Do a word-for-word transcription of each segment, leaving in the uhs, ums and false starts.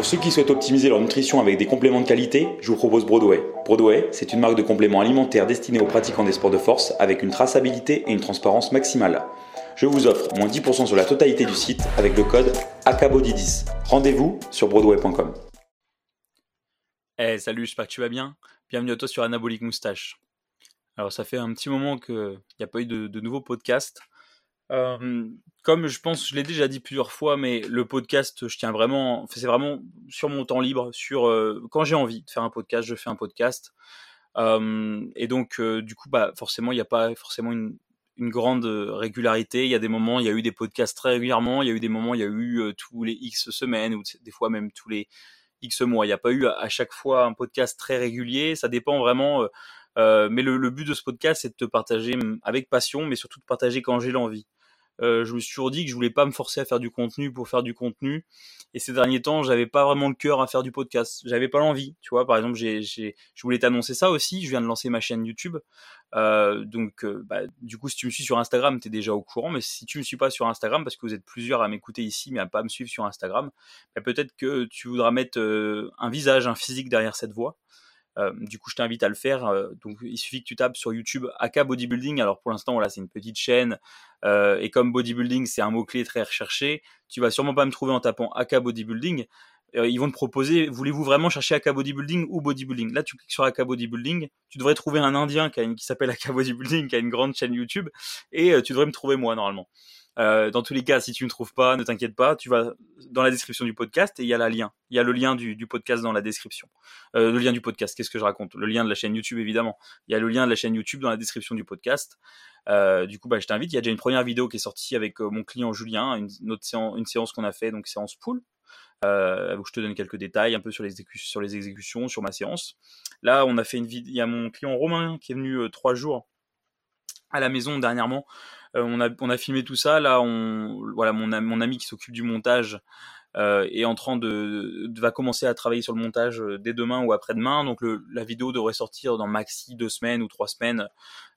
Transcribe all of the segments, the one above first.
Pour ceux qui souhaitent optimiser leur nutrition avec des compléments de qualité, je vous propose Broadway. Broadway, c'est une marque de compléments alimentaires destinée aux pratiquants des sports de force avec une traçabilité et une transparence maximale. Je vous offre moins dix pour cent sur la totalité du site avec le code A K Body dix. Rendez-vous sur broadway point com. Hey, salut, j'espère que tu vas bien. Bienvenue à toi sur Anabolic Moustache. Alors, ça fait un petit moment qu'il n'y a pas eu de, de nouveau podcast. Euh, comme je pense, je l'ai déjà dit plusieurs fois, mais le podcast, je tiens vraiment, c'est vraiment sur mon temps libre, sur euh, quand j'ai envie de faire un podcast, je fais un podcast. Euh, et donc, euh, du coup, bah, forcément, il n'y a pas forcément une, une grande régularité. Il y a des moments, il y a eu des podcasts très régulièrement. Il y a eu des moments, il y a eu euh, tous les X semaines ou des fois même tous les X mois. Il n'y a pas eu à, à chaque fois un podcast très régulier. Ça dépend vraiment. Euh, euh, mais le, le but de ce podcast, c'est de te partager avec passion, mais surtout de partager quand j'ai l'envie. Euh, je me suis toujours dit que je voulais pas me forcer à faire du contenu pour faire du contenu. Et ces derniers temps, j'avais pas vraiment le cœur à faire du podcast. J'avais pas l'envie, tu vois. Par exemple, j'ai, j'ai, je voulais t'annoncer ça aussi. Je viens de lancer ma chaîne YouTube. Euh, donc, euh, bah, du coup, si tu me suis sur Instagram, t'es déjà au courant. Mais si tu me suis pas sur Instagram, parce que vous êtes plusieurs à m'écouter ici, mais à pas me suivre sur Instagram, bah, peut-être que tu voudras mettre euh, un visage, un physique derrière cette voix. Euh, du coup, je t'invite à le faire. Euh, donc, il suffit que tu tapes sur YouTube A K Bodybuilding. Alors, pour l'instant, voilà, c'est une petite chaîne. Euh, et comme bodybuilding, c'est un mot-clé très recherché, tu vas sûrement pas me trouver en tapant A K Bodybuilding. Euh, ils vont te proposer, voulez-vous vraiment chercher A K Bodybuilding ou Bodybuilding? Là, tu cliques sur A K Bodybuilding. Tu devrais trouver un Indien qui, a une, qui s'appelle A K Bodybuilding, qui a une grande chaîne YouTube. Et euh, tu devrais me trouver moi, normalement. Euh, dans tous les cas, si tu ne me trouves pas, ne t'inquiète pas, tu vas dans la description du podcast et il y a le lien. Il y a le lien du, du podcast dans la description. Euh, le lien du podcast, qu'est-ce que je raconte? Le lien de la chaîne YouTube, évidemment. Il y a le lien de la chaîne YouTube dans la description du podcast. Euh, du coup, bah, je t'invite. Il y a déjà une première vidéo qui est sortie avec euh, mon client Julien, une, notre séance, une séance qu'on a fait, donc séance pool. Euh, où je te donne quelques détails un peu sur les, sur les exécutions, sur ma séance. Là, on a fait une vidéo. Il y a mon client Romain qui est venu euh, trois jours à la maison dernièrement. Euh, on a on a filmé tout ça. Là, on voilà mon mon ami qui s'occupe du montage euh, est en train de, de va commencer à travailler sur le montage dès demain ou après-demain. Donc le, la vidéo devrait sortir dans maxi deux semaines ou trois semaines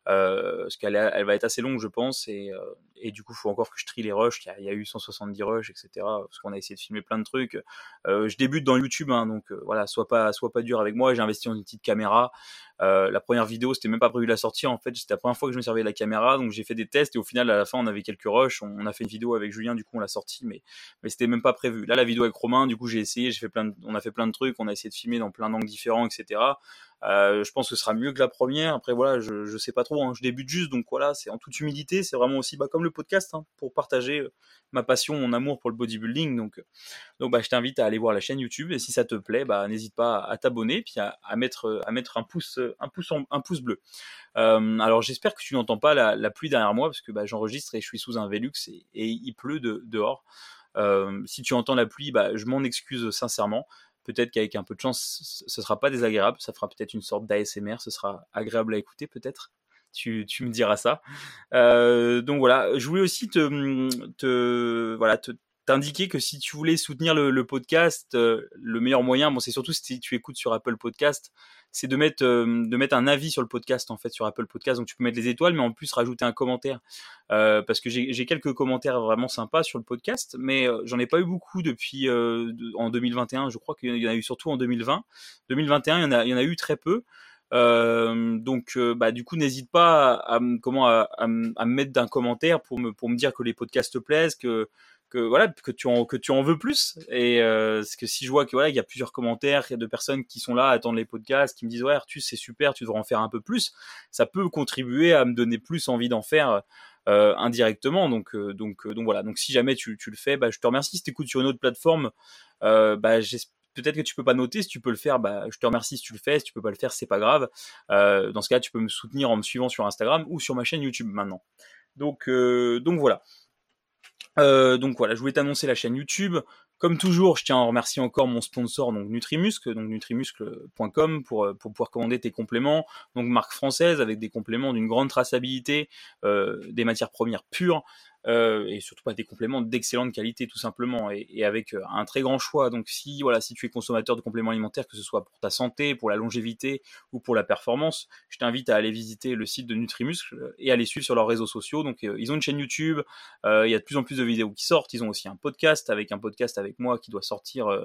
euh, parce qu'elle elle va être assez longue, je pense. Et euh, et du coup, faut encore que je trie les rushs. Il y a, il y a eu cent soixante-dix rushs, et cetera. Parce qu'on a essayé de filmer plein de trucs. Euh, je débute dans YouTube, hein, donc euh, voilà, sois pas sois pas dur avec moi. J'ai investi dans une petite caméra. Euh, la première vidéo, c'était même pas prévu de la sortir. En fait, c'était la première fois que je me servais de la caméra, donc j'ai fait des tests. Et au final, à la fin, on avait quelques rushs. On, on a fait une vidéo avec Julien, du coup, on l'a sortie, mais mais c'était même pas prévu. Là, la vidéo avec Romain, du coup, j'ai essayé, j'ai fait plein, de, on a fait plein de trucs, on a essayé de filmer dans plein d'angles différents, et cetera. Euh, je pense que ce sera mieux que la première. Après, voilà, je je sais pas trop. Hein, je débute juste, donc voilà, c'est en toute humilité. C'est vraiment aussi bah, comme le podcast hein, pour partager ma passion, mon amour pour le bodybuilding. Donc donc bah je t'invite à aller voir la chaîne YouTube et si ça te plaît, bah n'hésite pas à t'abonner puis à, à mettre à mettre un pouce un pouce en, un pouce bleu. Euh, alors j'espère que tu n'entends pas la, la pluie derrière moi parce que bah, j'enregistre et je suis sous un Velux et, et il pleut de, dehors. Euh, si tu entends la pluie, bah je m'en excuse sincèrement. Peut-être qu'avec un peu de chance, ce sera pas désagréable. Ça fera peut-être une sorte d'A S M R. Ce sera agréable à écouter peut-être. Tu, tu me diras ça. Euh, donc voilà, je voulais aussi te, te, voilà, te, t'indiquer que si tu voulais soutenir le, le podcast, euh, le meilleur moyen, bon, c'est surtout si tu écoutes sur Apple Podcast, c'est de mettre, euh, de mettre un avis sur le podcast, en fait, sur Apple Podcast. Donc tu peux mettre les étoiles, mais en plus rajouter un commentaire. Euh, parce que j'ai, j'ai quelques commentaires vraiment sympas sur le podcast, mais euh, j'en ai pas eu beaucoup depuis, euh, de, en deux mille vingt et un. Je crois qu'il y en a eu surtout en deux mille vingt. deux mille vingt et un, il y en a, il y en a eu très peu. Euh, donc, euh, bah, du coup, n'hésite pas à, à comment à, à, à me mettre d'un commentaire pour me pour me dire que les podcasts te plaisent, que que voilà, que tu en que tu en veux plus. Et euh, parce que si je vois que voilà, il y a plusieurs commentaires, il y a de personnes qui sont là, attendent les podcasts, qui me disent ouais, Arthus, c'est super, tu devrais en faire un peu plus. Ça peut contribuer à me donner plus envie d'en faire. Euh, indirectement donc euh, donc euh, donc voilà donc si jamais tu tu le fais bah je te remercie. Si t'écoutes sur une autre plateforme euh, bah j'espère peut-être que tu peux pas noter. Si tu peux le faire, bah, je te remercie si tu le fais. Si tu peux pas le faire, c'est pas grave. Euh, dans ce cas, tu peux me soutenir en me suivant sur Instagram ou sur ma chaîne YouTube maintenant. Donc, euh, donc voilà. Euh, donc voilà, je voulais t'annoncer la chaîne YouTube. Comme toujours, je tiens à remercier encore mon sponsor, donc Nutrimuscle, donc nutrimuscle point com pour pour pouvoir commander tes compléments. Donc marque française avec des compléments d'une grande traçabilité, euh, des matières premières pures. Euh, et surtout pas des compléments d'excellente qualité tout simplement et, et avec euh, un très grand choix. Donc si voilà si tu es consommateur de compléments alimentaires, que ce soit pour ta santé, pour la longévité ou pour la performance, je t'invite à aller visiter le site de Nutrimuscle et à les suivre sur leurs réseaux sociaux. Donc euh, ils ont une chaîne YouTube, euh, il y a de plus en plus de vidéos qui sortent, ils ont aussi un podcast avec un podcast avec moi qui doit sortir euh,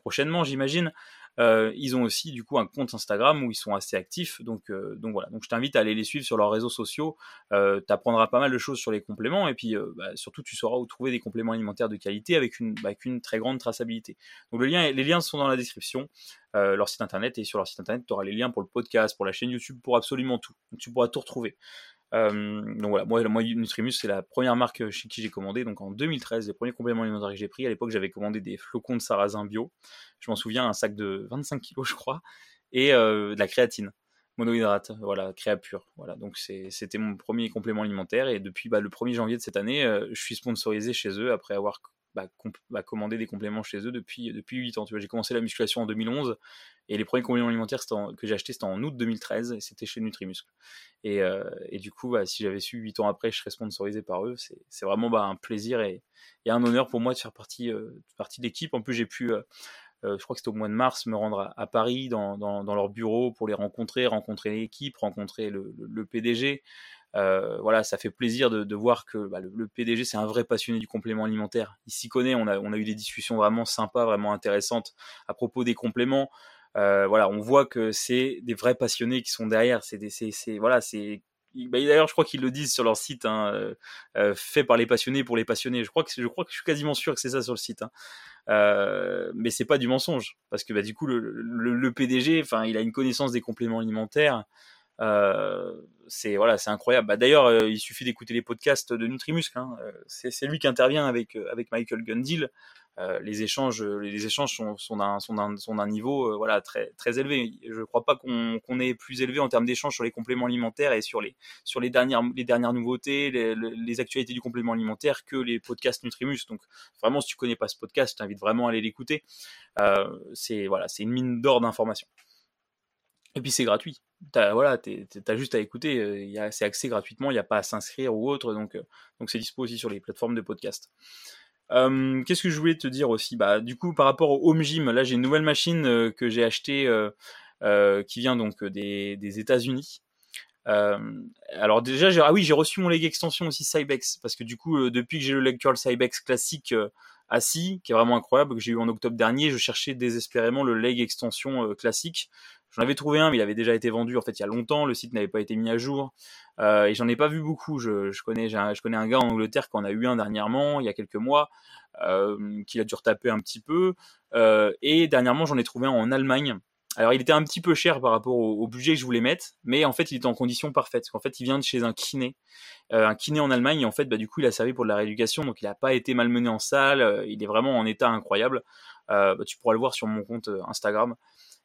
prochainement, j'imagine. Euh, ils ont aussi du coup un compte Instagram où ils sont assez actifs, donc, euh, donc voilà, donc je t'invite à aller les suivre sur leurs réseaux sociaux. Euh, tu apprendras pas mal de choses sur les compléments et puis euh, bah, surtout tu sauras où trouver des compléments alimentaires de qualité avec une, bah, avec une très grande traçabilité. Donc le lien, les liens sont dans la description, euh, leur site internet, et sur leur site internet tu auras les liens pour le podcast, pour la chaîne YouTube, pour absolument tout, donc tu pourras tout retrouver. Euh, donc voilà, moi, moi Nutrimus c'est la première marque chez qui j'ai commandé, donc en deux mille treize les premiers compléments alimentaires que j'ai pris. À l'époque j'avais commandé des flocons de sarrasin bio, je m'en souviens, un sac de vingt-cinq kilos je crois, et euh, de la créatine monohydrate, voilà, créa pure, voilà. Donc c'est, c'était mon premier complément alimentaire, et depuis bah, le premier janvier de cette année euh, je suis sponsorisé chez eux après avoir bah, comp- bah, commandé des compléments chez eux depuis, depuis huit ans, tu vois. J'ai commencé la musculation en deux mille onze et les premiers compléments alimentaires en, que j'ai achetés c'était en août deux mille treize et c'était chez Nutrimuscle. Et, euh, et du coup, bah, si j'avais su huit ans après, je serais sponsorisé par eux. C'est, c'est vraiment bah, un plaisir et, et un honneur pour moi de faire partie, euh, partie de l'équipe. En plus, j'ai pu, euh, euh, je crois que c'était au mois de mars, me rendre à, à Paris dans, dans, dans leur bureau pour les rencontrer, rencontrer l'équipe, rencontrer le, le, le P D G. Euh, voilà, ça fait plaisir de, de voir que bah, le, le P D G c'est un vrai passionné du complément alimentaire. Il s'y connaît. On a, on a eu des discussions vraiment sympas, vraiment intéressantes à propos des compléments. Euh, voilà, on voit que c'est des vrais passionnés qui sont derrière. C'est, des, c'est, c'est voilà, c'est. Bah, d'ailleurs, je crois qu'ils le disent sur leur site, hein, euh, fait par les passionnés pour les passionnés. Je crois que je crois que je suis quasiment sûr que c'est ça sur le site. Hein. Euh, mais c'est pas du mensonge, parce que bah, du coup, le, le, le P D G, enfin, il a une connaissance des compléments alimentaires. Euh, c'est voilà, c'est incroyable. Bah, d'ailleurs, euh, il suffit d'écouter les podcasts de Nutrimuscle. Hein. Euh, c'est, c'est lui qui intervient avec euh, avec Michael Gundil. Euh, les échanges, les échanges sont, sont d'un sont d'un sont d'un niveau euh, voilà très très élevé. Je crois pas qu'on qu'on est plus élevé en termes d'échanges sur les compléments alimentaires et sur les sur les dernières les dernières nouveautés, les, les actualités du complément alimentaire que les podcasts Nutrimus. Donc vraiment, si tu connais pas ce podcast, je t'invite vraiment à aller l'écouter. Euh, c'est voilà, c'est une mine d'or d'informations. Et puis c'est gratuit. T'as, voilà, t'es, t'as juste à écouter, euh, y a, c'est accès gratuitement, il n'y a pas à s'inscrire ou autre, donc, euh, donc c'est dispo aussi sur les plateformes de podcast. Euh, qu'est-ce que je voulais te dire aussi ? Bah, du coup, par rapport au home gym, là j'ai une nouvelle machine euh, que j'ai achetée euh, euh, qui vient donc des, des États-Unis. Euh, alors déjà, j'ai, ah oui, j'ai reçu mon leg extension aussi Cybex, parce que du coup, euh, depuis que j'ai le leg curl Cybex classique euh, assis, qui est vraiment incroyable, que j'ai eu en octobre dernier, je cherchais désespérément le leg extension euh, classique. J'en avais trouvé un, mais il avait déjà été vendu en fait il y a longtemps. Le site n'avait pas été mis à jour euh, et j'en ai pas vu beaucoup. Je, je connais, j'ai un, je connais un gars en Angleterre qui en a eu un dernièrement, il y a quelques mois, euh, qu'il a dû retaper un petit peu. Euh, et dernièrement, j'en ai trouvé un en Allemagne. Alors, il était un petit peu cher par rapport au, au budget que je voulais mettre, mais en fait, il était en condition parfaite. Parce qu'en fait, il vient de chez un kiné, euh, un kiné en Allemagne. Et en fait, bah du coup, il a servi pour de la rééducation, donc il n'a pas été malmené en salle. Euh, il est vraiment en état incroyable. Euh, bah, tu pourras le voir sur mon compte Instagram.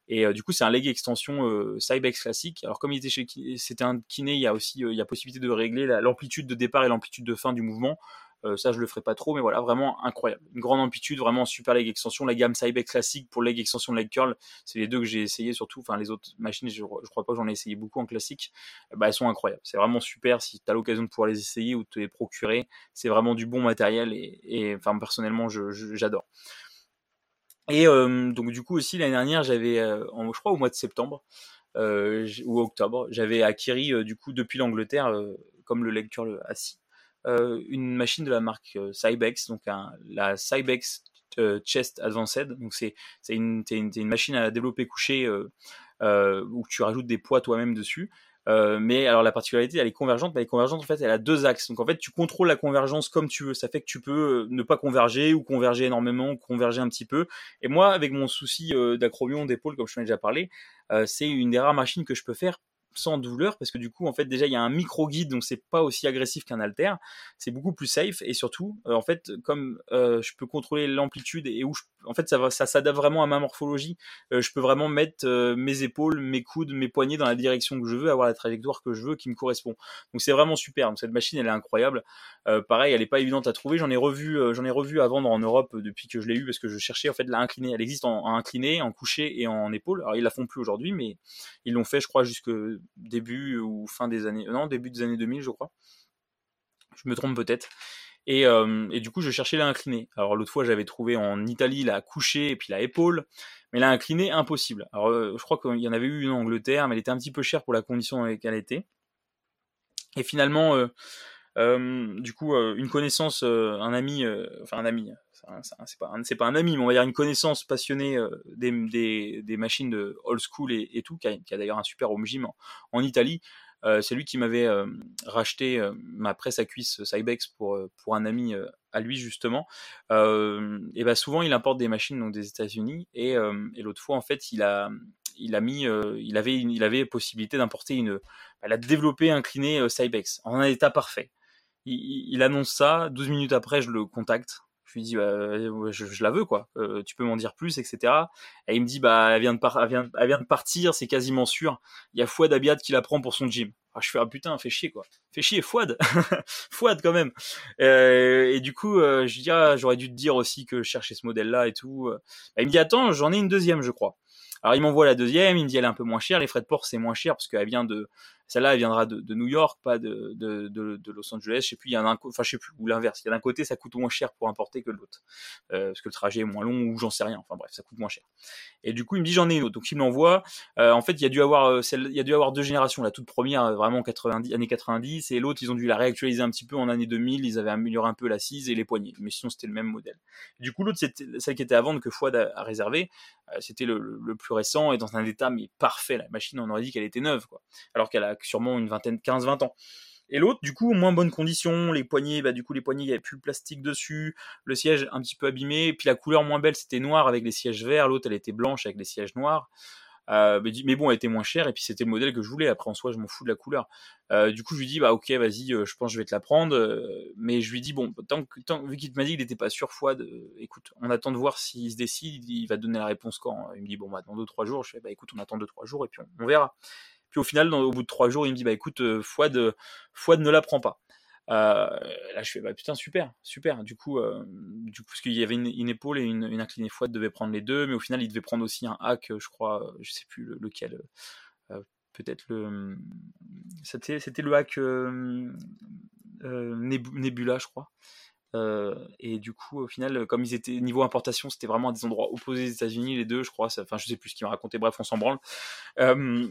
Et euh, du coup, c'est un leg extension euh, Cybex classique. Alors, comme il était chez kiné, c'était un kiné, il y a aussi euh, il y a possibilité de régler la, l'amplitude de départ et l'amplitude de fin du mouvement. Euh, ça, je le ferai pas trop, mais voilà, vraiment incroyable. Une grande amplitude, vraiment super leg extension. La gamme Cybex classique pour leg extension, leg curl, c'est les deux que j'ai essayé surtout. Enfin, les autres machines, je, je crois pas que j'en ai essayé beaucoup en classique. Bah, elles sont incroyables. C'est vraiment super. Si tu as l'occasion de pouvoir les essayer ou de te les procurer, c'est vraiment du bon matériel. Et, et enfin, personnellement, je, je, j'adore. Et euh, donc du coup aussi l'année dernière j'avais, euh, en, je crois au mois de septembre euh, ou octobre, j'avais acquis euh, du coup depuis l'Angleterre, euh, comme le leg curl assis, euh, une machine de la marque euh, Cybex, donc un, la Cybex euh, Chest Advanced. Donc c'est c'est une, c'est une, c'est une machine à développer couché euh, euh, où tu rajoutes des poids toi-même dessus. Euh, mais alors la particularité, elle est convergente, mais elle est convergente en fait, elle a deux axes. Donc en fait, tu contrôles la convergence comme tu veux. Ça fait que tu peux ne pas converger ou converger énormément, ou converger un petit peu. Et moi, avec mon souci euh, d'acromion, d'épaule, comme je t'en ai déjà parlé, euh, c'est une des rares machines que je peux faire sans douleur, parce que du coup en fait déjà il y a un micro guide, donc c'est pas aussi agressif qu'un halter, c'est beaucoup plus safe. Et surtout euh, en fait comme euh, je peux contrôler l'amplitude et où je, en fait ça va, ça s'adapte vraiment à ma morphologie. Euh, je peux vraiment mettre euh, mes épaules, mes coudes, mes poignets dans la direction que je veux, avoir la trajectoire que je veux qui me correspond. Donc c'est vraiment super. Donc cette machine elle est incroyable. Euh, pareil, elle est pas évidente à trouver. J'en ai revu euh, j'en ai revu à vendre en Europe depuis que je l'ai eu, parce que je cherchais en fait la inclinée. Elle existe en, en inclinée, en couchée et en épaule. Alors ils la font plus aujourd'hui, mais ils l'ont fait je crois jusque début ou fin des années, non, début des années deux mille, je crois. Je me trompe peut-être. Et, euh, et du coup, je cherchais la inclinée. Alors, l'autre fois, j'avais trouvé en Italie la couchée et puis la épaule, mais la inclinée, impossible. Alors, euh, je crois qu'il y en avait eu une en Angleterre, mais elle était un petit peu chère pour la condition dans laquelle elle était. Et finalement, euh, euh, du coup, euh, une connaissance, euh, un ami, euh, enfin, un ami, un, c'est pas un, c'est pas un ami, mais on va dire une connaissance passionnée euh, des, des, des machines de old school et, et tout, qui a, qui a d'ailleurs un super home gym en, en Italie. Euh, c'est lui qui m'avait euh, racheté euh, ma presse à cuisse Cybex pour, euh, pour un ami euh, à lui justement. Euh, et ben souvent il importe des machines donc des États-Unis et, euh, et l'autre fois en fait il a il a mis euh, il avait une, il avait possibilité d'importer une, elle a développé incliné euh, Cybex en un état parfait. Il, il annonce ça, douze minutes après je le contacte. Je lui dis bah, je, je la veux quoi, euh, tu peux m'en dire plus, et cetera. Et il me dit bah elle vient de, par- elle vient, elle vient de partir, c'est quasiment sûr. Il y a Fouad Abiad qui la prend pour son gym. Ah, je fais ah putain, fais chier quoi, fais chier Fouad, Fouad quand même. Euh, et du coup euh, je dis ah, j'aurais dû te dire aussi que je cherchais ce modèle là et tout. Bah, il me dit attends j'en ai une deuxième je crois. Alors il m'envoie la deuxième, il me dit elle est un peu moins chère, les frais de port c'est moins cher parce qu'elle vient de celle-là, elle viendra de, de New York, pas de, de, de, de Los Angeles, je sais plus, il y en a un, enfin je sais plus, ou l'inverse, il y en a d'un côté ça coûte moins cher pour importer que de l'autre, euh, parce que le trajet est moins long ou j'en sais rien, enfin bref ça coûte moins cher. Et du coup il me dit j'en ai une autre, donc il me l'envoie. Euh, en fait il y a dû avoir, euh, celle, il y a dû avoir deux générations, la toute première vraiment quatre-vingt-dix, années quatre-vingt-dix, et l'autre ils ont dû la réactualiser un petit peu en année deux mille, ils avaient amélioré un peu l'assise et les poignées, mais sinon c'était le même modèle. Du coup l'autre c'était celle qui était à vendre que Fouad a, a réservé, euh, c'était le, le, le plus récent et dans un état mais parfait, la machine on aurait dit qu'elle était neuve quoi, alors qu'elle a sûrement une vingtaine, quinze vingt ans. Et l'autre, du coup, moins bonne condition, les poignées, bah, du coup, les poignées, il n'y avait plus le plastique dessus, le siège un petit peu abîmé, puis la couleur moins belle, c'était noir avec les sièges verts, l'autre, elle était blanche avec les sièges noirs. Euh, mais bon, elle était moins chère, et puis c'était le modèle que je voulais. Après, en soi, je m'en fous de la couleur. Euh, du coup, je lui dis, bah, ok, vas-y, euh, je pense que je vais te la prendre. Euh, mais je lui dis, bon, tant que, tant, vu qu'il m'a dit qu'il n'était pas sûr, Fouad, euh, écoute, on attend de voir s'il se décide, il va donner la réponse quand. Il me dit, bon, bah, dans deux trois jours, je fais, bah, écoute, on attend deux trois jours, et puis on, on verra. Puis au final, dans, au bout de trois jours, il me dit bah écoute, euh, Fouad, euh, Fouad ne la prend pas. Euh, là, je fais bah putain super, super. Du coup, euh, du coup parce qu'il y avait une, une épaule et une, une inclinée, Fouad devait prendre les deux, mais au final, il devait prendre aussi un hack, je crois, je sais plus lequel. Euh, peut-être le, c'était, c'était le hack euh, euh, Nebula, je crois. Euh, et du coup au final comme ils étaient niveau importation c'était vraiment à des endroits opposés aux États-Unis les deux, je crois. Ça, enfin, je sais plus ce qu'il m'a raconté. Bref, on s'en branle. Euh,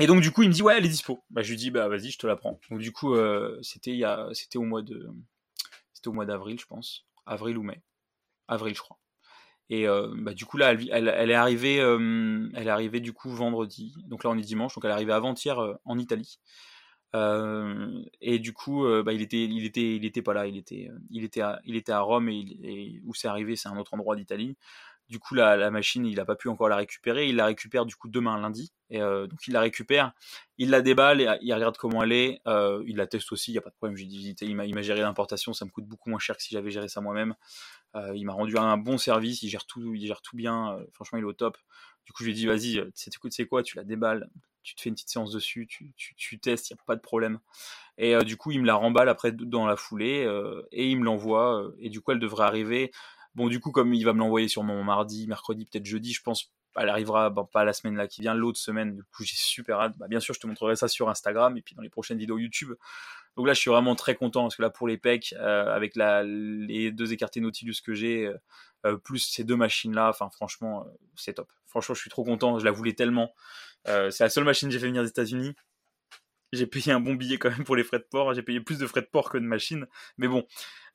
Et donc du coup il me dit ouais elle est dispo. Bah je lui dis bah vas-y je te la prends. Donc du coup euh, c'était il y a c'était au mois de c'était au mois d'avril je pense, avril ou mai, avril je crois. Et euh, bah du coup là elle elle, elle est arrivée euh, elle est arrivée du coup vendredi. Donc là on est dimanche donc elle est arrivée avant-hier euh, en Italie. Euh, et du coup euh, bah il était il était il était pas là, il était il était à, il était à Rome et, il, et où c'est arrivé c'est un autre endroit d'Italie. Du coup, la, la machine, il n'a pas pu encore la récupérer. Il la récupère du coup demain, lundi. Et, euh, donc, il la récupère, il la déballe, et, il regarde comment elle est. Euh, il la teste aussi, il n'y a pas de problème. J'ai dit, il m'a, il m'a géré l'importation, ça me coûte beaucoup moins cher que si j'avais géré ça moi-même. Euh, il m'a rendu un bon service, il gère tout, il gère tout bien. Euh, franchement, il est au top. Du coup, je lui ai dit, vas-y, c'est, c'est quoi, tu la déballes, tu te fais une petite séance dessus, tu, tu, tu testes, il n'y a pas de problème. Et euh, du coup, il me la remballe après dans la foulée euh, et il me l'envoie. Euh, et du coup, elle devrait arriver... Bon, du coup, comme il va me l'envoyer sûrement mardi, mercredi, peut-être jeudi, je pense elle arrivera bah, pas la semaine là qui vient, l'autre semaine. Du coup, j'ai super hâte. Bah, bien sûr, je te montrerai ça sur Instagram et puis dans les prochaines vidéos YouTube. Donc là, je suis vraiment très content parce que là, pour les pecs, euh, avec la, les deux écartés Nautilus que j'ai, euh, plus ces deux machines-là, enfin franchement, euh, c'est top. Franchement, je suis trop content. Je la voulais tellement. Euh, c'est la seule machine que j'ai fait venir des États-Unis. J'ai payé un bon billet quand même pour les frais de port. J'ai payé plus de frais de port que de machine. Mais bon,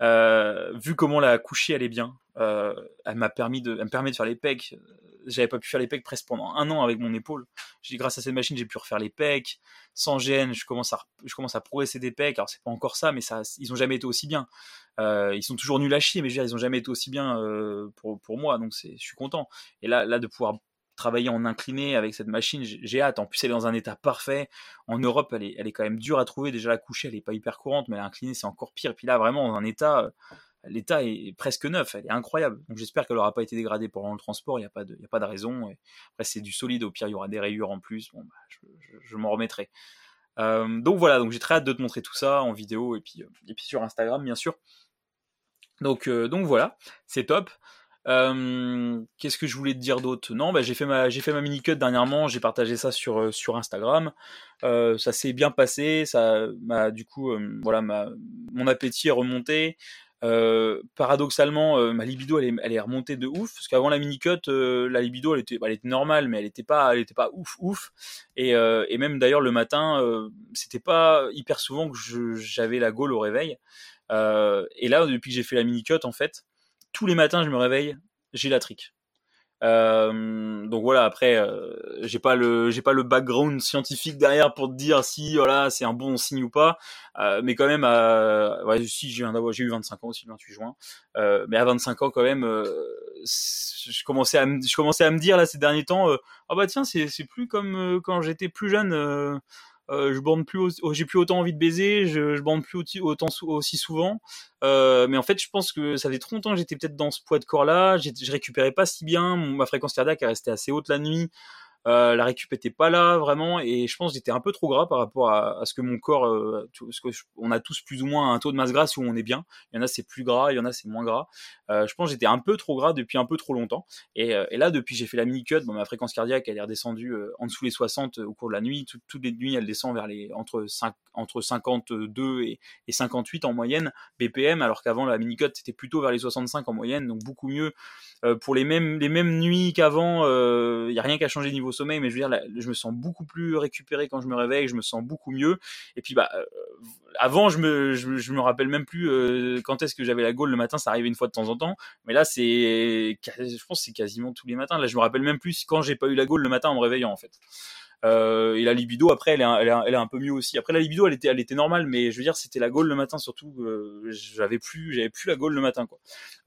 euh, vu comment la couchée allait bien, euh, elle m'a permis de, elle me permet de faire les pecs. J'avais pas pu faire les pecs presque pendant un an avec mon épaule. J'ai, grâce à cette machine, j'ai pu refaire les pecs sans gêne. Je commence à, je commence à progresser des pecs. Alors c'est pas encore ça, mais ça, ils ont jamais été aussi bien. Euh, ils sont toujours nuls à chier, mais je veux dire, ils ont jamais été aussi bien euh, pour pour moi. Donc c'est, je suis content. Et là, là de pouvoir travailler en incliné avec cette machine, j'ai hâte. En plus, elle est dans un état parfait. En Europe, elle est, elle est quand même dure à trouver. Déjà, la couchée, elle est pas hyper courante, mais l'inclinée, c'est encore pire. Et puis là, vraiment, dans un état, l'état est presque neuf. Elle est incroyable. Donc, j'espère qu'elle aura pas été dégradée pendant le transport. Il n'y a pas de, il n'y a pas de raison. Et après, c'est du solide. Au pire, il y aura des rayures en plus. Bon, bah, je, je, je m'en remettrai. Euh, donc voilà. Donc, j'ai très hâte de te montrer tout ça en vidéo et puis, euh, et puis sur Instagram, bien sûr. Donc, euh, donc voilà. C'est top. Euh, qu'est-ce que je voulais te dire d'autre? Non, bah, j'ai fait ma j'ai fait ma mini cut dernièrement, j'ai partagé ça sur euh, sur Instagram. Euh, ça s'est bien passé, ça m'a du coup euh, voilà ma mon appétit est remonté. Euh, paradoxalement, euh, ma libido elle est elle est remontée de ouf parce qu'avant la mini cut, euh, la libido elle était elle était normale mais elle était pas elle était pas ouf ouf et euh, et même d'ailleurs le matin euh, c'était pas hyper souvent que je, j'avais la gaule au réveil. Euh, et là depuis que j'ai fait la mini cut en fait tous les matins, je me réveille, j'ai la trique. Euh, donc voilà, après, euh, j'ai pas le, j'ai pas le background scientifique derrière pour te dire si, voilà, c'est un bon signe ou pas. Euh, mais quand même, euh, ouais, si j'ai, un, j'ai eu vingt-cinq ans aussi le vingt-huit juin. Euh, mais à vingt-cinq ans quand même, euh, je commençais à me, je commençais à me dire là ces derniers temps, euh, ah bah tiens, c'est, c'est plus comme euh, quand j'étais plus jeune. Euh, Euh, je bande plus, au- j'ai plus autant envie de baiser, je, je bande plus au- autant sou- aussi souvent. Euh, mais en fait, je pense que ça fait trop longtemps que j'étais peut-être dans ce poids de corps-là. J'ai, je récupérais pas si bien, mon, ma fréquence cardiaque est restée assez haute la nuit. Euh, la récup était pas là vraiment, et je pense que j'étais un peu trop gras par rapport à, à ce que mon corps. Euh, tout, ce que je, on a tous plus ou moins un taux de masse grasse où on est bien. Il y en a c'est plus gras, il y en a c'est moins gras. Euh, je pense que j'étais un peu trop gras depuis un peu trop longtemps. Et, euh, et là, depuis que j'ai fait la mini cut, bon, ma fréquence cardiaque elle est redescendue euh, en dessous les soixante au cours de la nuit. Tout, toutes les nuits, elle descend vers les entre cinq, entre cinquante-deux et, et cinquante-huit en moyenne B P M, alors qu'avant la mini cut c'était plutôt vers les soixante-cinq en moyenne, donc beaucoup mieux. Euh, pour les mêmes les mêmes nuits qu'avant, il euh, y a rien qu'à changer niveau sommeil, mais je veux dire, là, je me sens beaucoup plus récupéré quand je me réveille, je me sens beaucoup mieux. Et puis, bah, euh, avant, je me, je, je me rappelle même plus euh, quand est-ce que j'avais la gaule le matin, ça arrivait une fois de temps en temps. Mais là, c'est, je pense, que c'est quasiment tous les matins. Là, je me rappelle même plus quand j'ai pas eu la gaule le matin en me réveillant, en fait. Euh, et la libido, après, elle est, un, elle, est un, elle est un peu mieux aussi. Après, la libido, elle était, elle était normale, mais je veux dire, c'était la gaule le matin surtout. Euh, j'avais plus, j'avais plus la gaule le matin, quoi.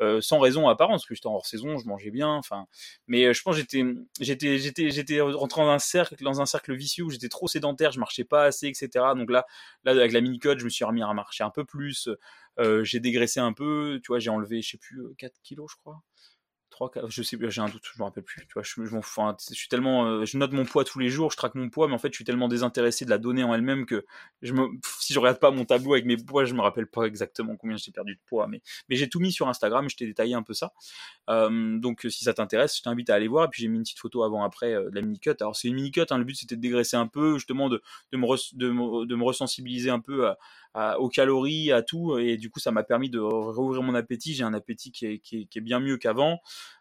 Euh, sans raison apparente, parce que j'étais en hors saison, je mangeais bien. Enfin, mais euh, je pense que j'étais, j'étais, j'étais, j'étais rentré dans un cercle, dans un cercle vicieux où j'étais trop sédentaire, je marchais pas assez, et cetera. Donc là, là, avec la mini cut, je me suis remis à marcher un peu plus. Euh, j'ai dégraissé un peu, tu vois, j'ai enlevé, je sais plus, quatre kilos, je crois. trois, quatre, je sais plus, j'ai un doute, je me rappelle plus. Tu vois, je, je, enfin, je suis tellement, euh, je note mon poids tous les jours, je traque mon poids, mais en fait, je suis tellement désintéressé de la donnée en elle-même que je me, si je regarde pas mon tableau avec mes poids, je me rappelle pas exactement combien j'ai perdu de poids. Mais, mais j'ai tout mis sur Instagram, je t'ai détaillé un peu ça. Euh, donc, si ça t'intéresse, je t'invite à aller voir. Et puis, j'ai mis une petite photo avant-après euh, de la mini cut. Alors, c'est une mini cut. Hein, le but, c'était de dégraisser un peu, justement, de, de me, re, de, me, de me resensibiliser un peu à, à, aux calories, à tout. Et du coup, ça m'a permis de rouvrir mon appétit. J'ai un appétit qui est, qui est, qui est bien mieux qu'avant.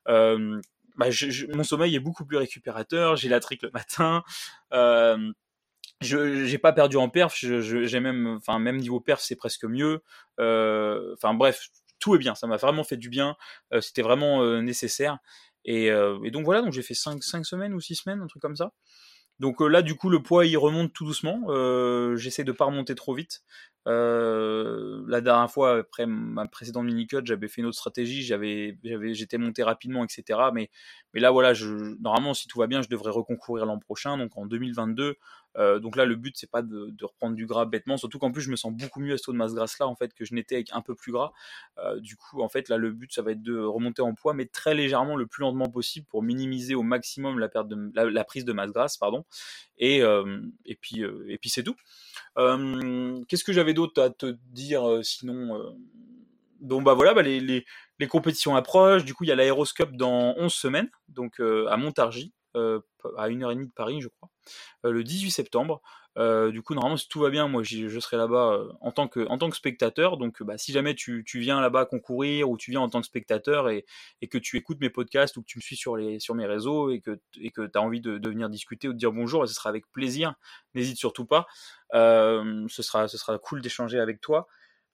Euh, bah je, je, mon sommeil est beaucoup plus récupérateur, j'ai la trique le matin, euh, je j'ai pas perdu en perf, je, je, j'ai même, enfin même niveau perf c'est presque mieux, euh, enfin bref tout est bien, ça m'a vraiment fait du bien, euh, c'était vraiment euh, nécessaire et, euh, et donc voilà, donc j'ai fait cinq semaines ou six semaines, un truc comme ça. Donc euh, là, du coup, le poids, il remonte tout doucement. Euh, j'essaie de pas remonter trop vite. Euh, la dernière fois, après ma précédente mini-cut, j'avais fait une autre stratégie. J'avais, j'avais, j'étais monté rapidement, et cetera. Mais, mais là, voilà, je, normalement, si tout va bien, je devrais reconcourir l'an prochain, donc en deux mille vingt-deux. Euh, donc là, le but, c'est pas de, de reprendre du gras bêtement. Surtout qu'en plus, je me sens beaucoup mieux à ce taux de masse grasse là, en fait, que je n'étais avec un peu plus gras. Euh, du coup, en fait, là, le but, ça va être de remonter en poids, mais très légèrement, le plus lentement possible, pour minimiser au maximum la perte de, la, la prise de masse grasse, pardon. Et, euh, et puis, euh, et puis c'est tout. Euh, qu'est-ce que j'avais d'autre à te dire euh, sinon euh... Donc bah voilà, bah, les, les, les compétitions approchent. Du coup, il y a l'Aéroscope dans onze semaines, donc euh, à Montargis. Euh, à une heure trente de Paris, je crois, euh, le dix-huit septembre. Euh, du coup, normalement, si tout va bien, moi, j'y, je serai là-bas euh, en tant que, en tant que spectateur. Donc, bah, si jamais tu, tu viens là-bas concourir ou tu viens en tant que spectateur et, et que tu écoutes mes podcasts ou que tu me suis sur, les, sur mes réseaux et que, et que tu as envie de, de venir discuter ou de dire bonjour, et ce sera avec plaisir. N'hésite surtout pas. Euh, ce sera, ce sera cool d'échanger avec toi.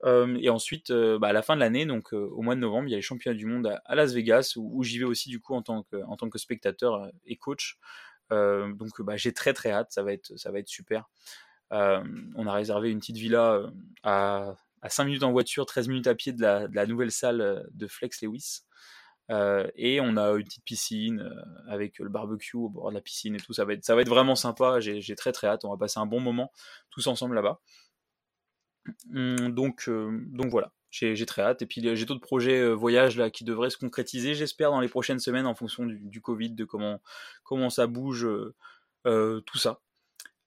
Euh, et ensuite, euh, bah, à la fin de l'année, donc euh, au mois de novembre, il y a les championnats du monde à, à Las Vegas où, où j'y vais aussi du coup en tant que, en tant que spectateur et coach. Euh, donc bah, j'ai très très hâte, ça va être, ça va être super. Euh, on a réservé une petite villa à, à cinq minutes en voiture, treize minutes à pied de la, de la nouvelle salle de Flex Lewis. Euh, et on a une petite piscine euh, avec le barbecue au bord de la piscine et tout. Ça va être, ça va être vraiment sympa, j'ai, j'ai très très hâte, on va passer un bon moment tous ensemble là-bas. Donc, euh, donc voilà, j'ai, j'ai très hâte. Et puis j'ai d'autres projets euh, voyages là qui devraient se concrétiser, j'espère, dans les prochaines semaines en fonction du, du Covid, de comment, comment ça bouge, euh, euh, tout ça.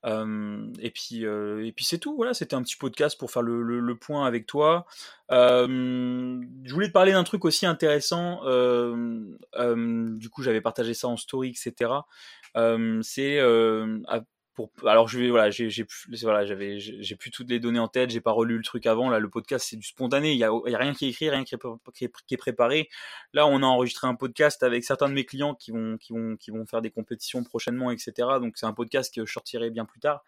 Euh, et puis, euh, et puis c'est tout. Voilà, c'était un petit podcast pour faire le, le, le point avec toi. Euh, je voulais te parler d'un truc aussi intéressant. Euh, euh, du coup, j'avais partagé ça en story, et cetera. Euh, c'est euh, à, Pour, alors je vais voilà j'ai j'ai voilà j'avais j'ai, j'ai plus toutes les données en tête, j'ai pas relu le truc avant là, le podcast c'est du spontané, il y a, il y a rien qui est écrit, rien qui est, qui est, qui est préparé. Là on a enregistré un podcast avec certains de mes clients qui vont qui vont qui vont faire des compétitions prochainement, etc. Donc c'est un podcast que je sortirai bien plus tard.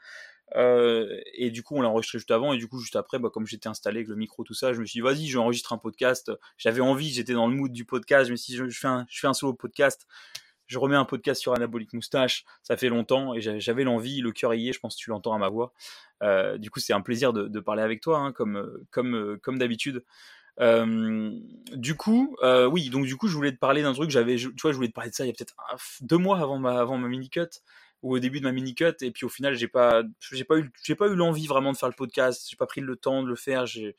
Euh, et du coup on l'a enregistré juste avant, et du coup juste après, bah, comme j'étais installé avec le micro tout ça, je me suis dit vas-y, je enregistre un podcast. J'avais envie, j'étais dans le mood du podcast, mais si je, je, fais un, je fais un solo podcast, je remets un podcast sur Anabolic Moustache, ça fait longtemps, et j'avais l'envie, le cœur y est, je pense que tu l'entends à ma voix. Euh, du coup c'est un plaisir de, de parler avec toi, hein, comme, comme, comme d'habitude. Euh, du coup, euh, oui, donc du coup je voulais te parler d'un truc, j'avais, je, tu vois, je voulais te parler de ça il y a peut-être un, deux mois avant ma, avant ma mini-cut, ou au début de ma mini-cut, et puis au final j'ai pas j'ai pas eu j'ai pas eu l'envie vraiment de faire le podcast, j'ai pas pris le temps de le faire, j'ai...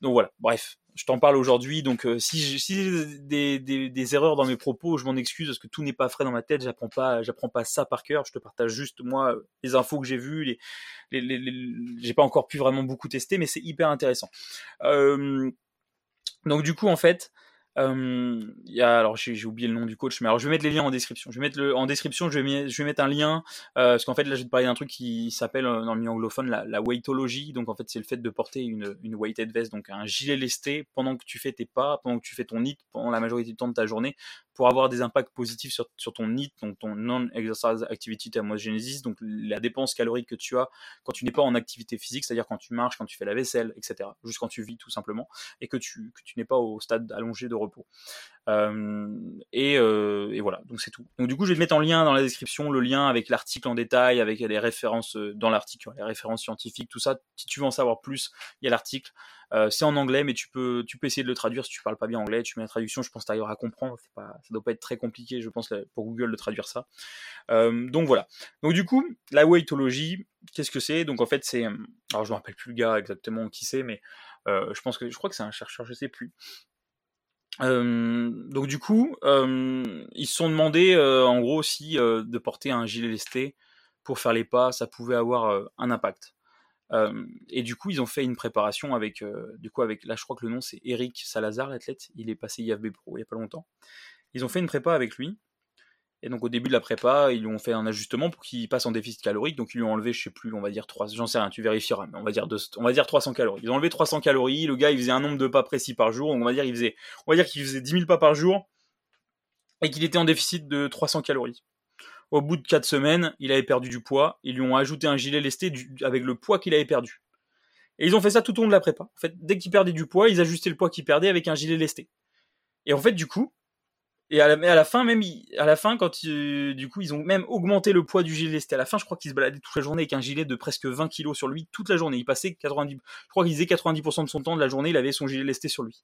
donc voilà, bref, je t'en parle aujourd'hui. Donc euh, si j'ai, si j'ai des, des des erreurs dans mes propos, je m'en excuse parce que tout n'est pas frais dans ma tête, j'apprends pas j'apprends pas ça par cœur, je te partage juste moi les infos que j'ai vues, les les, les, les j'ai pas encore pu vraiment beaucoup tester, mais c'est hyper intéressant. Euh, donc du coup en fait Euh, y a, alors j'ai, j'ai oublié le nom du coach, mais alors je vais mettre les liens en description. Je vais mettre le, en description, je vais, met, je vais mettre un lien euh, parce qu'en fait là je vais te parler d'un truc qui s'appelle euh, dans le milieu anglophone la, la weightology. Donc en fait c'est le fait de porter une, une weighted vest, donc un gilet lesté pendant que tu fais tes pas, pendant que tu fais ton hit, pendant la majorité du temps de ta journée, pour avoir des impacts positifs sur, sur ton hit, donc ton non-exercise activity thermogenesis, donc la dépense calorique que tu as quand tu n'es pas en activité physique, c'est-à-dire quand tu marches, quand tu fais la vaisselle, et cetera. Juste quand tu vis tout simplement et que tu, que tu n'es pas au stade allongé de repos. Euh, et, euh, et voilà, donc c'est tout. Donc du coup je vais te mettre en lien dans la description le lien avec l'article en détail, avec les références dans l'article, les références scientifiques, tout ça. Si tu veux en savoir plus, il y a l'article. Euh, c'est en anglais, mais tu peux tu peux essayer de le traduire si tu parles pas bien anglais. Tu mets la traduction, je pense que tu arriveras à comprendre. C'est pas, ça doit pas être très compliqué, je pense, pour Google de traduire ça. Euh, donc voilà. Donc du coup, la weightology, qu'est-ce que c'est ? Donc en fait, c'est, alors je me rappelle plus le gars exactement qui c'est, mais euh, je pense que je crois que c'est un chercheur, je sais plus. Euh, donc du coup, euh, ils se sont demandé euh, en gros si euh, de porter un gilet lesté pour faire les pas, ça pouvait avoir euh, un impact. Euh, et du coup, ils ont fait une préparation avec, euh, du coup, avec, là, je crois que le nom c'est Eric Salazar, l'athlète. Il est passé I F B B Pro il y a pas longtemps. Ils ont fait une prépa avec lui. Et donc au début de la prépa, ils lui ont fait un ajustement pour qu'il passe en déficit calorique. Donc ils lui ont enlevé, je sais plus, on va dire trois, j'en sais rien, tu vérifieras, mais on va dire deux, on va dire trois cents calories. Ils ont enlevé trois cents calories. Le gars, il faisait un nombre de pas précis par jour. Donc on va dire, il faisait, on va dire qu'il faisait dix mille pas par jour et qu'il était en déficit de trois cents calories. Au bout de quatre semaines, il avait perdu du poids. Ils lui ont ajouté un gilet lesté du, avec le poids qu'il avait perdu. Et ils ont fait ça tout au long de la prépa. En fait, dès qu'il perdait du poids, ils ajustaient le poids qu'il perdait avec un gilet lesté. Et en fait, du coup, et à la, à la fin, même, à la fin, quand euh, du coup, ils ont même augmenté le poids du gilet lesté. À la fin, je crois qu'ils se baladaient toute la journée avec un gilet de presque vingt kilos sur lui toute la journée. Il passait quatre-vingt-dix, je crois qu'il disait quatre-vingt-dix pour cent de son temps de la journée, il avait son gilet lesté sur lui.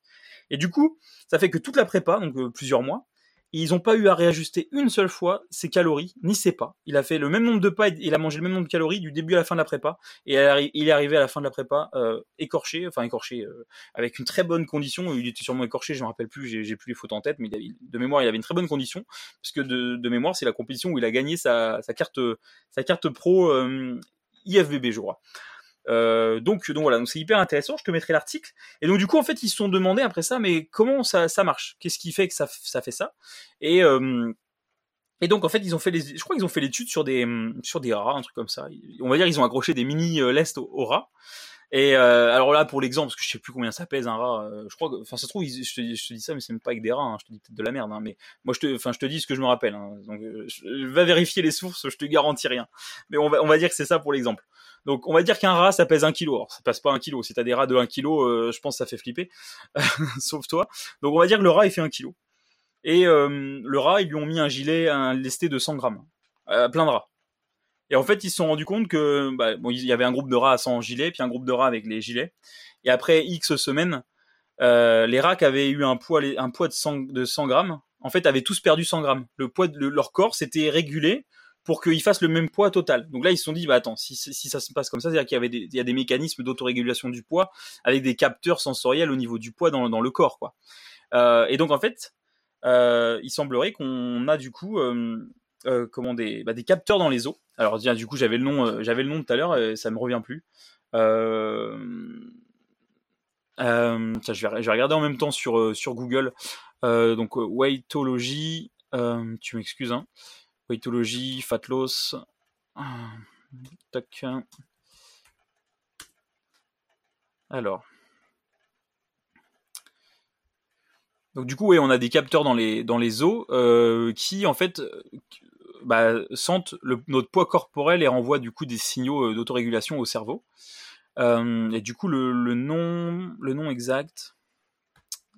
Et du coup, ça fait que toute la prépa, donc euh, plusieurs mois, et ils n'ont pas eu à réajuster une seule fois ses calories, ni ses pas. Il a fait le même nombre de pas, il a mangé le même nombre de calories du début à la fin de la prépa, et il est arrivé à la fin de la prépa euh, écorché, enfin écorché, euh, avec une très bonne condition. Il était sûrement écorché, je ne me rappelle plus, j'ai, j'ai plus les photos en tête, mais il avait, de mémoire, il avait une très bonne condition, parce que de, de mémoire, c'est la compétition où il a gagné sa, sa, carte, sa carte pro euh, I F B B, je crois. Euh, donc, donc voilà, donc c'est hyper intéressant. Je te mettrai l'article. Et donc du coup, en fait, ils se sont demandé après ça, mais comment ça, ça marche ? Qu'est-ce qui fait que ça, ça fait ça ? Et euh, et donc en fait, ils ont fait les, je crois qu'ils ont fait l'étude sur des sur des rats, un truc comme ça. On va dire, ils ont accroché des mini lestes aux, aux rats. Et euh, alors là, pour l'exemple, parce que je sais plus combien ça pèse un rat, euh, je crois que, enfin ça se trouve, je te, je te dis ça, mais c'est même pas avec des rats, hein, je te dis peut-être de la merde, hein, mais moi je te, enfin je te dis ce que je me rappelle, hein, donc je, va vérifier les sources, je te garantis rien, mais on va, on va dire que c'est ça pour l'exemple. Donc on va dire qu'un rat ça pèse un kilo, alors ça pèse pas un kilo, si t'as des rats de un kilo, euh, je pense que ça fait flipper, sauf toi. Donc on va dire que le rat il fait un kilo, et euh, le rat ils lui ont mis un gilet, un lesté de cent grammes, euh, plein de rats. Et en fait, ils se sont rendus compte que, bah, bon, il y avait un groupe de rats sans gilet, puis un groupe de rats avec les gilets. Et après X semaines, euh, les rats qui avaient eu un poids, un poids de cent, de cent grammes, en fait, avaient tous perdu cent grammes. Le poids de le, leur corps s'était régulé pour qu'ils fassent le même poids total. Donc là, ils se sont dit, bah, attends, si, si ça se passe comme ça, c'est-à-dire qu'il y avait des, il y a des mécanismes d'autorégulation du poids avec des capteurs sensoriels au niveau du poids dans, dans le corps, quoi. Euh, et donc, en fait, euh, il semblerait qu'on a du coup, euh, euh, comment des, bah, des capteurs dans les os. Alors du coup j'avais le nom, euh, j'avais le nom tout à l'heure, et ça me revient plus. Euh... Euh, tiens, je, vais, je vais regarder en même temps sur euh, sur Google. Euh, donc euh, weightology, euh, tu m'excuses, hein. Weightology, fat loss. Ah, tac. Alors. Donc du coup oui, on a des capteurs dans les dans les os euh, qui en fait bah, sentent le, notre poids corporel et renvoient du coup des signaux d'autorégulation au cerveau. Euh, et du coup, le, le, nom, le nom exact,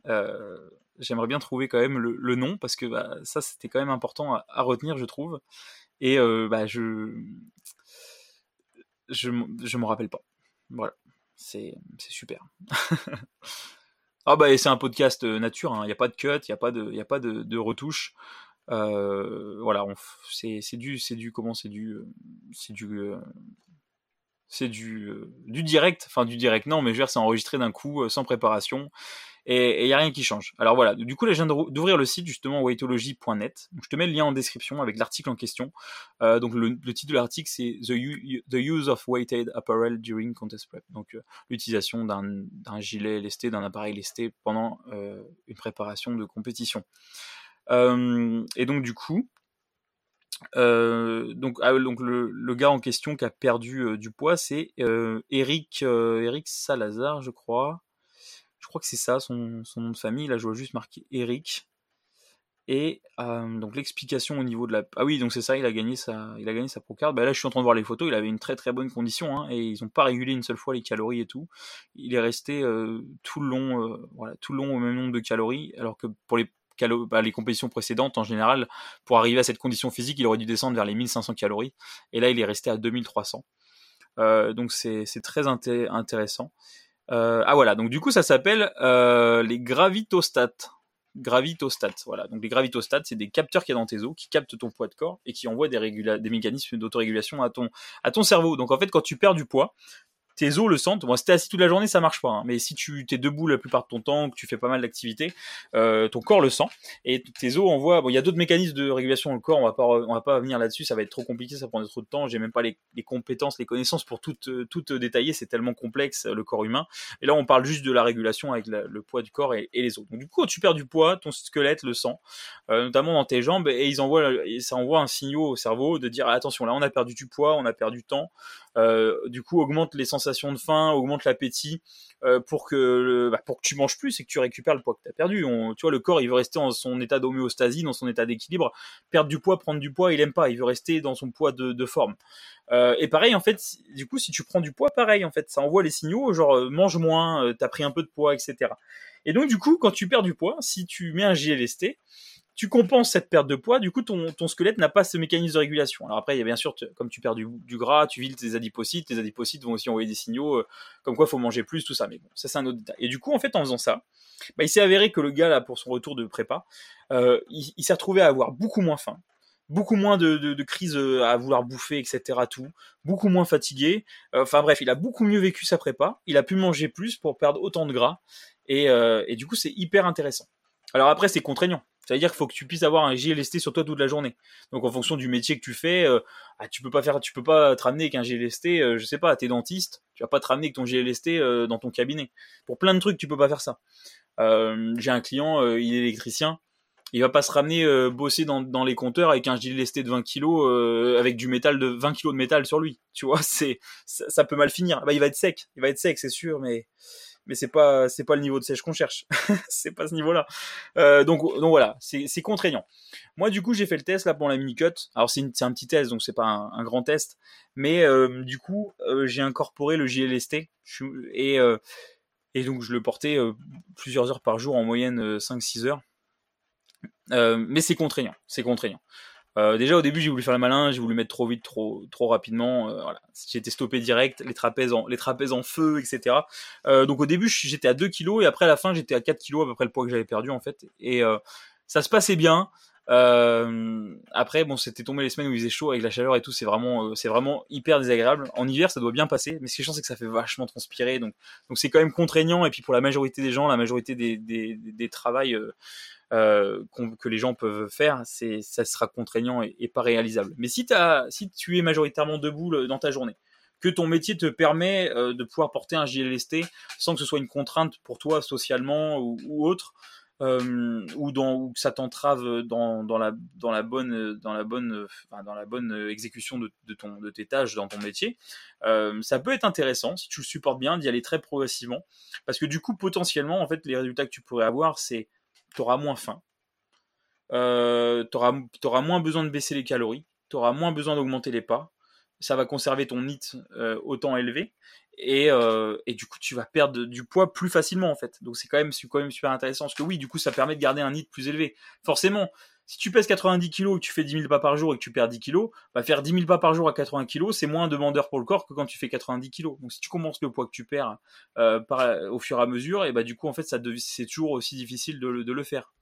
euh, j'aimerais bien trouver quand même le, le nom, parce que bah, ça, c'était quand même important à, à retenir, je trouve. Et euh, bah, je je je m'en rappelle pas. Voilà, c'est, c'est super. Ah bah et c'est un podcast nature, il hein. n'y a pas de cut, il n'y a pas de, y a pas de, de retouche. Euh, voilà, on, c'est, c'est du, c'est du, comment c'est du, c'est du, euh, c'est du, euh, du direct, enfin du direct, non mais je veux dire c'est enregistré d'un coup, euh, sans préparation, et il n'y a rien qui change. Alors voilà, du coup là je viens de, d'ouvrir le site justement weightology point net, donc je te mets le lien en description avec l'article en question. Euh, donc le, le titre de l'article c'est The, U- The Use of Weighted Apparel During Contest Prep, donc euh, l'utilisation d'un, d'un gilet lesté, d'un appareil lesté pendant euh, une préparation de compétition. Euh, et donc du coup, euh, donc, ah, donc le, le gars en question qui a perdu euh, du poids, c'est euh, Eric, euh, Eric Salazar, je crois. Je crois que c'est ça son, son nom de famille. Là, je vois juste marqué Eric. Et euh, donc l'explication au niveau de la, ah oui, donc c'est ça, il a gagné sa, il a gagné sa pro-card. Bah là, je suis en train de voir les photos. Il avait une très très bonne condition, hein, et ils n'ont pas régulé une seule fois les calories et tout. Il est resté euh, tout le long, euh, voilà, tout le long au même nombre de calories, alors que pour les les compétitions précédentes, en général, pour arriver à cette condition physique, il aurait dû descendre vers les mille cinq cents calories, et là, il est resté à deux mille trois cents. Euh, donc, c'est, c'est très inté- intéressant. Euh, ah, voilà, donc du coup, ça s'appelle euh, les gravitostats. Gravitostats, voilà. Donc, les gravitostats, c'est des capteurs qu'il y a dans tes os, qui captent ton poids de corps, et qui envoient des, régula- des mécanismes d'autorégulation à ton, à ton cerveau. Donc, en fait, quand tu perds du poids, tes os le sentent. Bon, si t'es assis toute la journée, ça marche pas. Hein. Mais si tu t'es debout la plupart de ton temps, que tu fais pas mal d'activités, euh, ton corps le sent et tes os envoient. Bon, il y a d'autres mécanismes de régulation dans le corps. On va pas, on va pas venir là-dessus. Ça va être trop compliqué, ça prend trop de temps. J'ai même pas les, les compétences, les connaissances pour tout, tout détailler. C'est tellement complexe le corps humain. Et là, on parle juste de la régulation avec la, le poids du corps et, et les os. Donc du coup, quand tu perds du poids, ton squelette le sent, euh, notamment dans tes jambes, et ils envoient, et ça envoie un signal au cerveau de dire ah, attention, là, on a perdu du poids, on a perdu du temps. Euh, du coup, augmente les sensations de faim, augmente l'appétit euh, pour que le, bah, pour que tu manges plus et que tu récupères le poids que tu as perdu. On, tu vois, le corps il veut rester dans son état d'homéostasie, dans son état d'équilibre. Perdre du poids, prendre du poids, il aime pas. Il veut rester dans son poids de, de forme. Euh, et pareil en fait, du coup si tu prends du poids, pareil en fait, ça envoie les signaux genre euh, mange moins, euh, t'as pris un peu de poids, et cetera. Et donc du coup quand tu perds du poids, si tu mets un gilet lesté, tu compenses cette perte de poids, du coup ton, ton squelette n'a pas ce mécanisme de régulation. Alors après, il y a bien sûr, tu, comme tu perds du, du gras, tu viles tes adipocytes, tes adipocytes vont aussi envoyer des signaux, euh, comme quoi il faut manger plus, tout ça, mais bon, ça c'est un autre détail. Et du coup, en fait, en faisant ça, bah, il s'est avéré que le gars, là, pour son retour de prépa, euh, il, il s'est retrouvé à avoir beaucoup moins faim, beaucoup moins de, de, de crises à vouloir bouffer, et cetera, tout, beaucoup moins fatigué, enfin euh, bref, il a beaucoup mieux vécu sa prépa, il a pu manger plus pour perdre autant de gras, et, euh, et du coup, c'est hyper intéressant. Alors après, c'est contraignant. C'est-à-dire qu'il faut que tu puisses avoir un gilet lesté sur toi toute la journée. Donc en fonction du métier que tu fais, euh, ah, tu peux pas faire, tu peux pas te ramener avec un gilet lesté, euh, je sais pas, t'es dentiste, tu vas pas te ramener avec ton gilet lesté euh, dans ton cabinet. Pour plein de trucs, tu peux pas faire ça. Euh, j'ai un client, euh, il est électricien, il va pas se ramener euh, bosser dans, dans les compteurs avec un gilet lesté de vingt kilos, euh, avec du métal de vingt kilos de métal sur lui. Tu vois, c'est ça, ça peut mal finir. Bah il va être sec, il va être sec, c'est sûr, mais. mais c'est pas c'est pas le niveau de sèche qu'on cherche. C'est pas ce niveau-là. Euh, donc donc voilà, c'est c'est contraignant. Moi du coup, j'ai fait le test là pour la mini-cut. Alors c'est une, c'est un petit test donc c'est pas un, un grand test, mais euh, du coup, euh, j'ai incorporé le gilet lesté et euh, et donc je le portais euh, plusieurs heures par jour en moyenne euh, cinq six heures. Euh, mais c'est contraignant, c'est contraignant. Euh, déjà au début j'ai voulu faire le malin, j'ai voulu mettre trop vite, trop trop rapidement, euh, voilà. J'ai été stoppé direct, les trapèzes en, les trapèzes en feu, et cetera. Euh, donc au début j'étais à deux kilos et après à la fin j'étais à quatre kilos à peu près le poids que j'avais perdu en fait. Et euh, ça se passait bien. Euh, après bon c'était tombé les semaines où il faisait chaud avec la chaleur et tout, c'est vraiment euh, c'est vraiment hyper désagréable. En hiver ça doit bien passer, mais ce qui est chiant c'est que ça fait vachement transpirer, donc donc c'est quand même contraignant. Et puis pour la majorité des gens, la majorité des des des, des travails euh, euh, que les gens peuvent faire, c'est ça sera contraignant et, et pas réalisable. Mais si t'as si tu es majoritairement debout le, dans ta journée, que ton métier te permet euh, de pouvoir porter un gilet lesté sans que ce soit une contrainte pour toi socialement ou, ou autre. Euh, ou dans ou que ça t'entrave dans dans la dans la bonne dans la bonne enfin, dans la bonne exécution de de ton de tes tâches dans ton métier, euh, ça peut être intéressant si tu le supportes bien d'y aller très progressivement, parce que du coup potentiellement en fait les résultats que tu pourrais avoir c'est t'auras moins faim, euh, tu auras t'auras moins besoin de baisser les calories, tu auras moins besoin d'augmenter les pas, ça va conserver ton I T euh, autant élevé, et, euh, et du coup tu vas perdre du poids plus facilement en fait. Donc c'est quand même, c'est quand même super intéressant, parce que oui, du coup ça permet de garder un I T plus élevé. Forcément, si tu pèses quatre-vingt-dix kilos et que tu fais dix mille pas par jour et que tu perds dix kilos, bah faire dix mille pas par jour à quatre-vingts kilos, c'est moins demandeur pour le corps que quand tu fais quatre-vingt-dix kilos. Donc si tu commences le poids que tu perds euh, par, au fur et à mesure, et bah du coup en fait ça dev... c'est toujours aussi difficile de, de le faire.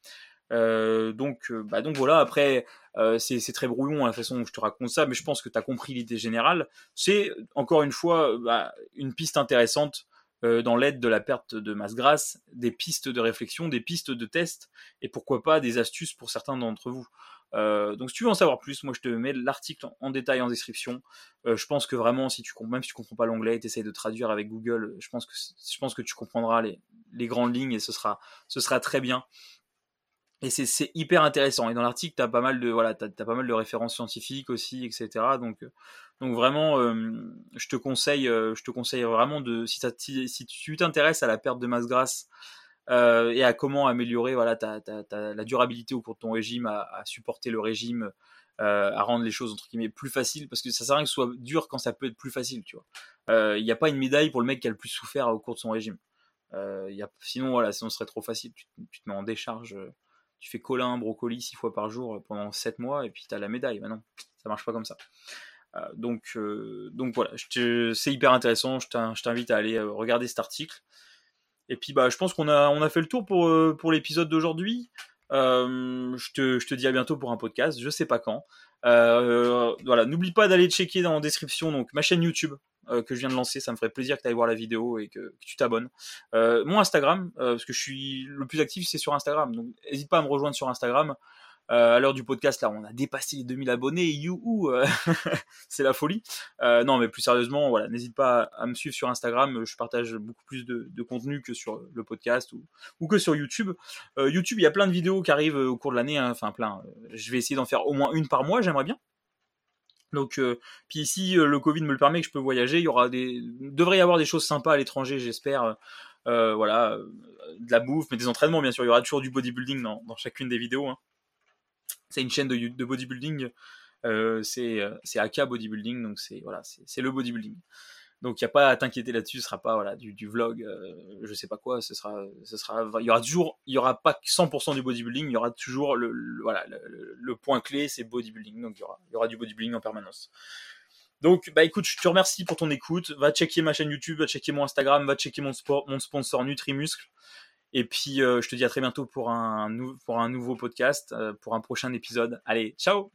Euh, donc, bah donc voilà. Après, euh, c'est, c'est très brouillon la façon dont je te raconte ça, mais je pense que tu as compris l'idée générale. C'est encore une fois bah, une piste intéressante. Euh, dans l'aide de la perte de masse grasse, des pistes de réflexion, des pistes de test, et pourquoi pas des astuces pour certains d'entre vous. Euh, donc si tu veux en savoir plus, moi je te mets l'article en, en détail en description. Euh, je pense que vraiment, si tu même si tu comprends pas l'anglais, t'essayes de traduire avec Google, je pense que je pense que tu comprendras les, les grandes lignes, et ce sera ce sera très bien. Et c'est, c'est hyper intéressant. Et dans l'article, t'as pas mal de voilà, t'as, t'as pas mal de références scientifiques aussi, et cetera. Donc donc vraiment, euh, je te conseille, euh, je te conseille vraiment de si, t'as, si, si tu t'intéresses à la perte de masse grasse euh, et à comment améliorer voilà ta ta ta la durabilité au cours de ton régime, à, à supporter le régime, euh, à rendre les choses entre guillemets plus faciles, parce que ça sert à rien que ce soit dur quand ça peut être plus facile, tu vois. Il euh, y a pas une médaille pour le mec qui a le plus souffert au cours de son régime. Euh, y a, sinon voilà, sinon ce serait trop facile. Tu, tu te mets en décharge. Euh, Tu fais colin, brocoli six fois par jour pendant sept mois et puis t'as la médaille. Maintenant, ça marche pas comme ça. Euh, donc, euh, donc voilà, je te, c'est hyper intéressant. Je, je t'invite à aller regarder cet article. Et puis bah, je pense qu'on a, on a fait le tour pour, euh, pour l'épisode d'aujourd'hui. Euh, je, te, je te dis à bientôt pour un podcast. Je sais pas quand. Euh, voilà, n'oublie pas d'aller checker dans la description donc ma chaîne YouTube. Que je viens de lancer, ça me ferait plaisir que tu ailles voir la vidéo et que, que tu t'abonnes. Euh, mon Instagram, euh, parce que je suis le plus actif, c'est sur Instagram, donc n'hésite pas à me rejoindre sur Instagram. Euh, à l'heure du podcast, là, on a dépassé les deux mille abonnés, youhou, euh, c'est la folie. Euh, non, mais plus sérieusement, voilà, n'hésite pas à me suivre sur Instagram. Je partage beaucoup plus de, de contenu que sur le podcast ou, ou que sur YouTube. Euh, YouTube, il y a plein de vidéos qui arrivent au cours de l'année, hein, enfin plein. Je vais essayer d'en faire au moins une par mois, j'aimerais bien. Donc, euh, puis si euh, le Covid me le permet, que je peux voyager, il y aura des, il devrait y avoir des choses sympas à l'étranger, j'espère. Euh, voilà, euh, de la bouffe, mais des entraînements, bien sûr. Il y aura toujours du bodybuilding dans, dans chacune des vidéos. Hein. C'est une chaîne de, de bodybuilding. Euh, c'est, euh, c'est A K Bodybuilding, donc c'est voilà, c'est, c'est le bodybuilding. Donc il y a pas à t'inquiéter là-dessus, ce sera pas voilà du, du vlog, euh, je sais pas quoi, ce sera, ce sera, il y aura toujours, il y aura pas cent pour cent du bodybuilding, il y aura toujours le, le voilà le, le point clé, c'est bodybuilding, donc il y aura, il y aura du bodybuilding en permanence. Donc bah écoute, je te remercie pour ton écoute, va checker ma chaîne YouTube, va checker mon Instagram, va checker mon, sport, mon sponsor Nutrimuscle, et puis euh, je te dis à très bientôt pour un, pour un nouveau podcast, euh, pour un prochain épisode. Allez, ciao.